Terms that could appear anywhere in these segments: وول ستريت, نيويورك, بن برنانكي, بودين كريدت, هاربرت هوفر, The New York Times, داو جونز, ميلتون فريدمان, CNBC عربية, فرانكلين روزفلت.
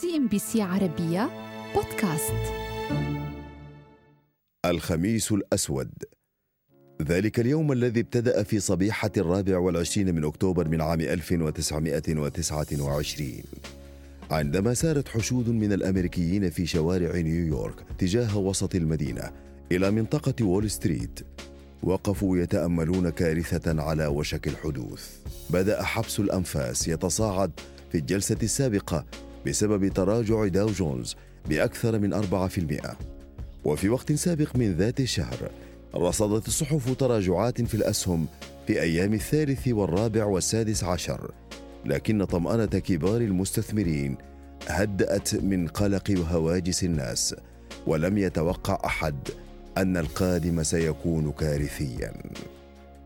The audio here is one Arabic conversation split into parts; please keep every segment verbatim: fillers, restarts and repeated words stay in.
سي إن بي سي عربية بودكاست. الخميس الأسود، ذلك اليوم الذي ابتدأ في صبيحة الرابع والعشرين من أكتوبر من عام ألف وتسعمائة وتسعة وعشرين، عندما سارت حشود من الأمريكيين في شوارع نيويورك تجاه وسط المدينة إلى منطقة وول ستريت. وقفوا يتأملون كارثة على وشك الحدوث. بدأ حبس الأنفاس يتصاعد في الجلسة السابقة بسبب تراجع داو جونز بأكثر من أربعة بالمئة. وفي وقت سابق من ذات الشهر رصدت الصحف تراجعات في الأسهم في أيام الثالث والرابع والسادس عشر، لكن طمأنة كبار المستثمرين هدأت من قلق وهواجس الناس، ولم يتوقع أحد أن القادم سيكون كارثياً.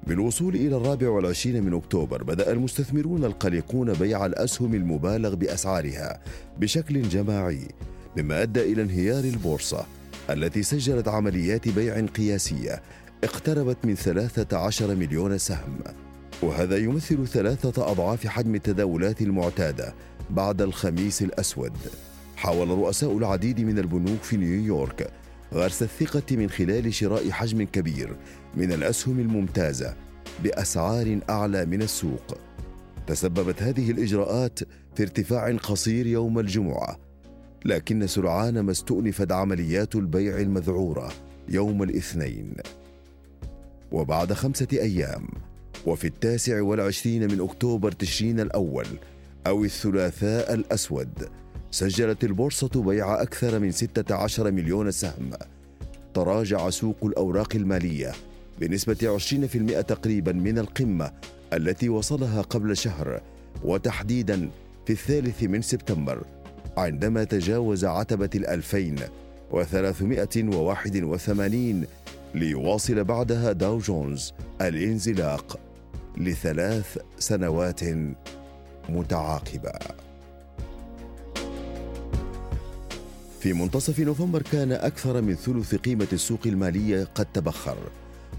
بالوصول إلى الرابع والعشرين من أكتوبر بدأ المستثمرون القلقون بيع الأسهم المبالغ بأسعارها بشكل جماعي، مما أدى إلى انهيار البورصة التي سجلت عمليات بيع قياسية اقتربت من ثلاثة عشر مليون سهم، وهذا يمثل ثلاثة أضعاف حجم التداولات المعتادة. بعد الخميس الأسود حاول رؤساء العديد من البنوك في نيويورك غرس الثقة من خلال شراء حجم كبير من الأسهم الممتازة بأسعار أعلى من السوق. تسببت هذه الإجراءات في ارتفاع قصير يوم الجمعة، لكن سرعان ما استؤنفت عمليات البيع المذعورة يوم الاثنين. وبعد خمسة أيام، وفي التاسع والعشرين من أكتوبر تشرين الأول أو الثلاثاء الأسود، سجلت البورصة بيع أكثر من ستة عشر مليون سهم. تراجع سوق الأوراق المالية بنسبة عشرين بالمئة تقريبا من القمة التي وصلها قبل شهر، وتحديدا في الثالث من سبتمبر، عندما تجاوز عتبة الألفين وثلاثمائة وواحد وثمانين، ليواصل بعدها داو جونز الانزلاق لثلاث سنوات متعاقبة. في منتصف نوفمبر كان أكثر من ثلث قيمة السوق المالية قد تبخر،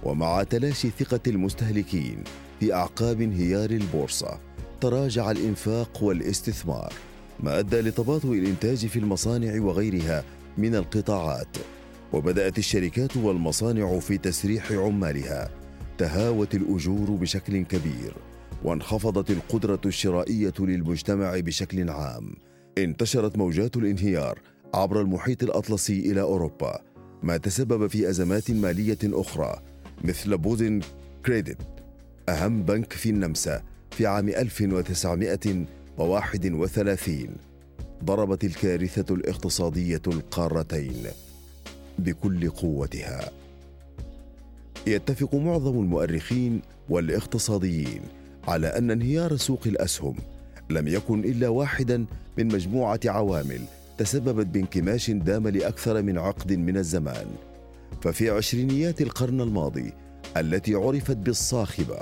ومع تلاشي ثقة المستهلكين في أعقاب انهيار البورصة تراجع الإنفاق والاستثمار، ما أدى لتباطؤ الإنتاج في المصانع وغيرها من القطاعات. وبدأت الشركات والمصانع في تسريح عمالها، تهاوت الأجور بشكل كبير، وانخفضت القدرة الشرائية للمجتمع بشكل عام. انتشرت موجات الانهيار عبر المحيط الأطلسي إلى أوروبا، ما تسبب في أزمات مالية أخرى مثل بودين كريدت، أهم بنك في النمسا، في عام ألف وتسعمائة وواحد وثلاثين. ضربت الكارثة الاقتصادية القارتين بكل قوتها. يتفق معظم المؤرخين والاقتصاديين على أن انهيار سوق الأسهم لم يكن إلا واحدا من مجموعة عوامل تسببت بانكماش دام لأكثر من عقد من الزمان. ففي عشرينيات القرن الماضي التي عرفت بالصاخبة،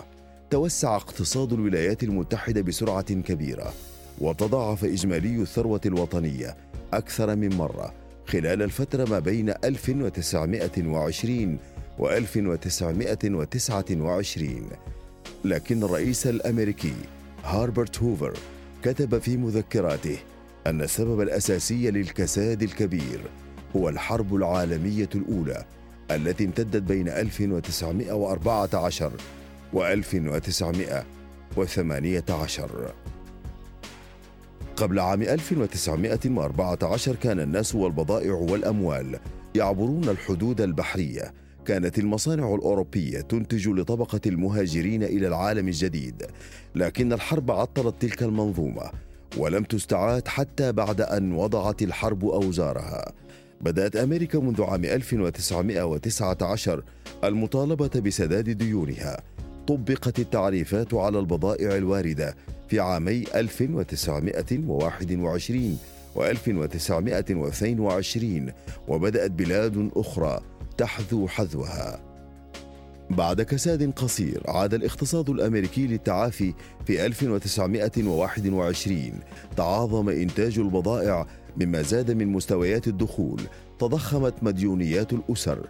توسع اقتصاد الولايات المتحدة بسرعة كبيرة، وتضاعف إجمالي الثروة الوطنية أكثر من مرة خلال الفترة ما بين ألف وتسعمائة وعشرين و ألف وتسعمائة وتسعة وعشرين. لكن الرئيس الأمريكي هاربرت هوفر كتب في مذكراته أن السبب الأساسي للكساد الكبير هو الحرب العالمية الأولى التي امتدت بين ألف وتسعمائة وأربعة عشر و ألف وتسعمائة وثمانية عشر. قبل عام ألف وتسعمائة وأربعة عشر كان الناس والبضائع والأموال يعبرون الحدود البحرية. كانت المصانع الأوروبية تنتج لطبقة المهاجرين إلى العالم الجديد، لكن الحرب عطلت تلك المنظومة، ولم تستعاد حتى بعد أن وضعت الحرب أوزارها. بدأت أمريكا منذ عام ألف وتسعمائة وتسعة عشر المطالبة بسداد ديونها. طبقت التعريفات على البضائع الواردة في عامي ألف وتسعمائة وواحد وعشرين و ألف وتسعمائة واثنين وعشرين، وبدأت بلاد أخرى تحذو حذوها. بعد كساد قصير عاد الاقتصاد الأمريكي للتعافي في ألف وتسعمائة وواحد وعشرين. تعاظم إنتاج البضائع مما زاد من مستويات الدخول، تضخمت مديونيات الأسر،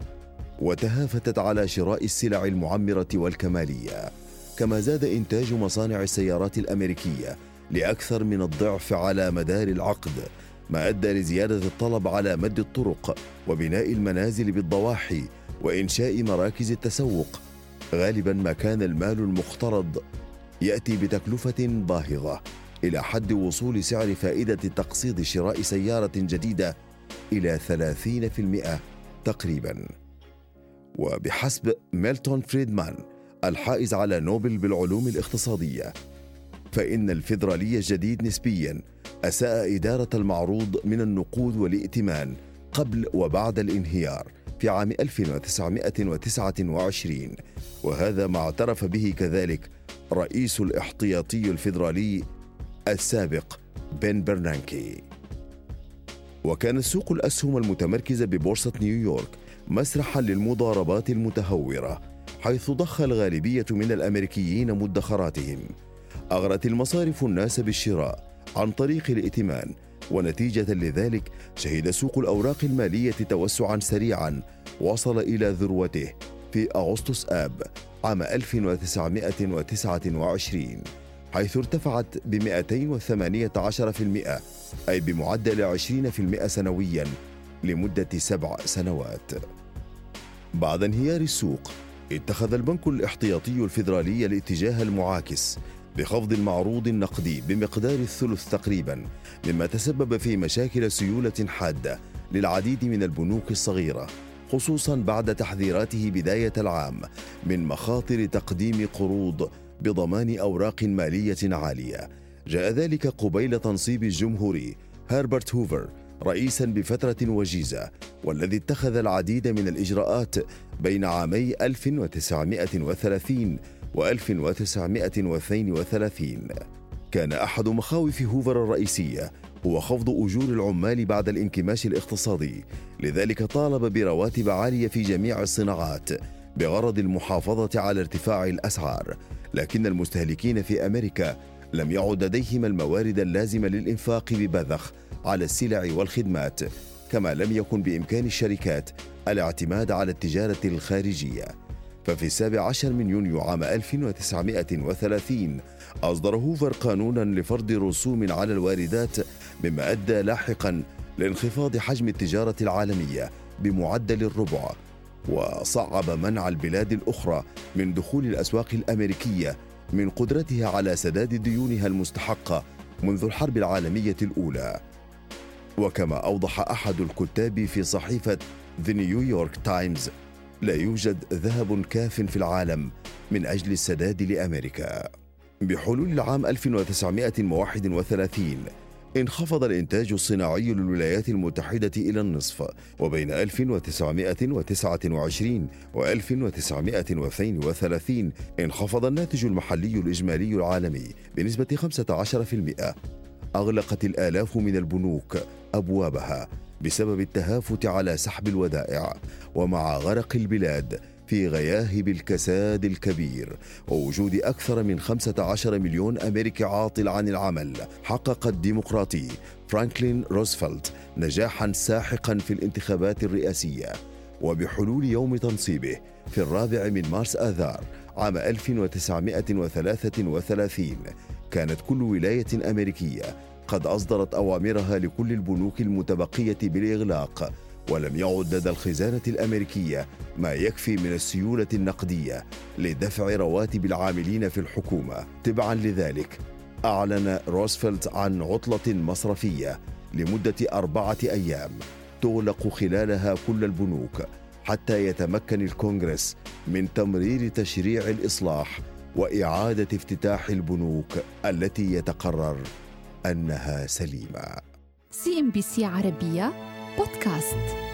وتهافتت على شراء السلع المعمرة والكمالية. كما زاد إنتاج مصانع السيارات الأمريكية لأكثر من الضعف على مدار العقد، ما أدى لزيادة الطلب على مد الطرق وبناء المنازل بالضواحي وإنشاء مراكز التسوق. غالباً ما كان المال المقترض يأتي بتكلفة باهظة إلى حد وصول سعر فائدة تقسيط شراء سيارة جديدة إلى ثلاثين بالمئة تقريباً. وبحسب ميلتون فريدمان الحائز على نوبل بالعلوم الاقتصادية، فإن الفيدرالي الجديد نسبياً أساء إدارة المعروض من النقود والائتمان قبل وبعد الانهيار في عام ألف وتسعمائة وتسعة وعشرين، وهذا ما اعترف به كذلك رئيس الاحتياطي الفيدرالي السابق بن برنانكي. وكان سوق الأسهم المتمركزة ببورصة نيويورك مسرحاً للمضاربات المتهورة، حيث ضخ الغالبية من الأمريكيين مدخراتهم. أغرت المصارف الناس بالشراء عن طريق الائتمان، ونتيجة لذلك شهد سوق الأوراق المالية توسعاً سريعاً وصل إلى ذروته في أغسطس آب عام ألف وتسعمائة وتسعة وعشرين، حيث ارتفعت بمئتين وثمانية عشر بالمئة، أي بمعدل عشرين بالمئة سنوياً لمدة سبع سنوات. بعد انهيار السوق اتخذ البنك الاحتياطي الفيدرالي الاتجاه المعاكس بخفض المعروض النقدي بمقدار الثلث تقريباً، مما تسبب في مشاكل سيولة حادة للعديد من البنوك الصغيرة، خصوصاً بعد تحذيراته بداية العام من مخاطر تقديم قروض بضمان أوراق مالية عالية. جاء ذلك قبيل تنصيب الجمهوري هاربرت هوفر رئيساً بفترة وجيزة، والذي اتخذ العديد من الإجراءات بين عامي ألف وتسعمائة وثلاثين وألف وتسعمائة واثنين وثلاثين. كان أحد مخاوف هوفر الرئيسية هو خفض أجور العمال بعد الانكماش الاقتصادي، لذلك طالب برواتب عالية في جميع الصناعات بغرض المحافظة على ارتفاع الأسعار. لكن المستهلكين في أمريكا لم يعد لديهم الموارد اللازمة للإنفاق ببذخ على السلع والخدمات، كما لم يكن بإمكان الشركات الاعتماد على التجارة الخارجية. ففي السابع عشر من يونيو عام ألف وتسعمائة وثلاثين أصدر هوفر قانوناً لفرض رسوم على الواردات، مما أدى لاحقاً لانخفاض حجم التجارة العالمية بمعدل الربع، وصعب منع البلاد الأخرى من دخول الأسواق الأمريكية من قدرتها على سداد ديونها المستحقة منذ الحرب العالمية الأولى. وكما أوضح أحد الكتاب في صحيفة The New York Times، لا يوجد ذهب كاف في العالم من أجل السداد لأمريكا. بحلول العام ألف وتسعمائة وواحد وثلاثين انخفض الإنتاج الصناعي للولايات المتحدة إلى النصف، وبين ألف وتسعمائة وتسعة وعشرين وألف وتسعمائة واثنين وثلاثين انخفض الناتج المحلي الإجمالي العالمي بنسبة خمسة عشر بالمئة. أغلقت الآلاف من البنوك أبوابها بسبب التهافت على سحب الودائع، ومع غرق البلاد في غياهب الكساد الكبير ووجود أكثر من خمسة عشر مليون أمريكي عاطل عن العمل، حقق الديمقراطي فرانكلين روزفلت نجاحاً ساحقاً في الانتخابات الرئاسية. وبحلول يوم تنصيبه في الرابع من مارس آذار عام ألف وتسعمائة وثلاثة وثلاثين كانت كل ولاية أمريكية قد أصدرت أوامرها لكل البنوك المتبقية بالإغلاق، ولم يعد لدى الخزانة الأمريكية ما يكفي من السيولة النقدية لدفع رواتب العاملين في الحكومة. تبعاً لذلك أعلن روزفلت عن عطلة مصرفية لمدة أربعة أيام تغلق خلالها كل البنوك، حتى يتمكن الكونغرس من تمرير تشريع الإصلاح وإعادة افتتاح البنوك التي يتقرر أنها سليمة. سي إن بي سي عربية بودكاست.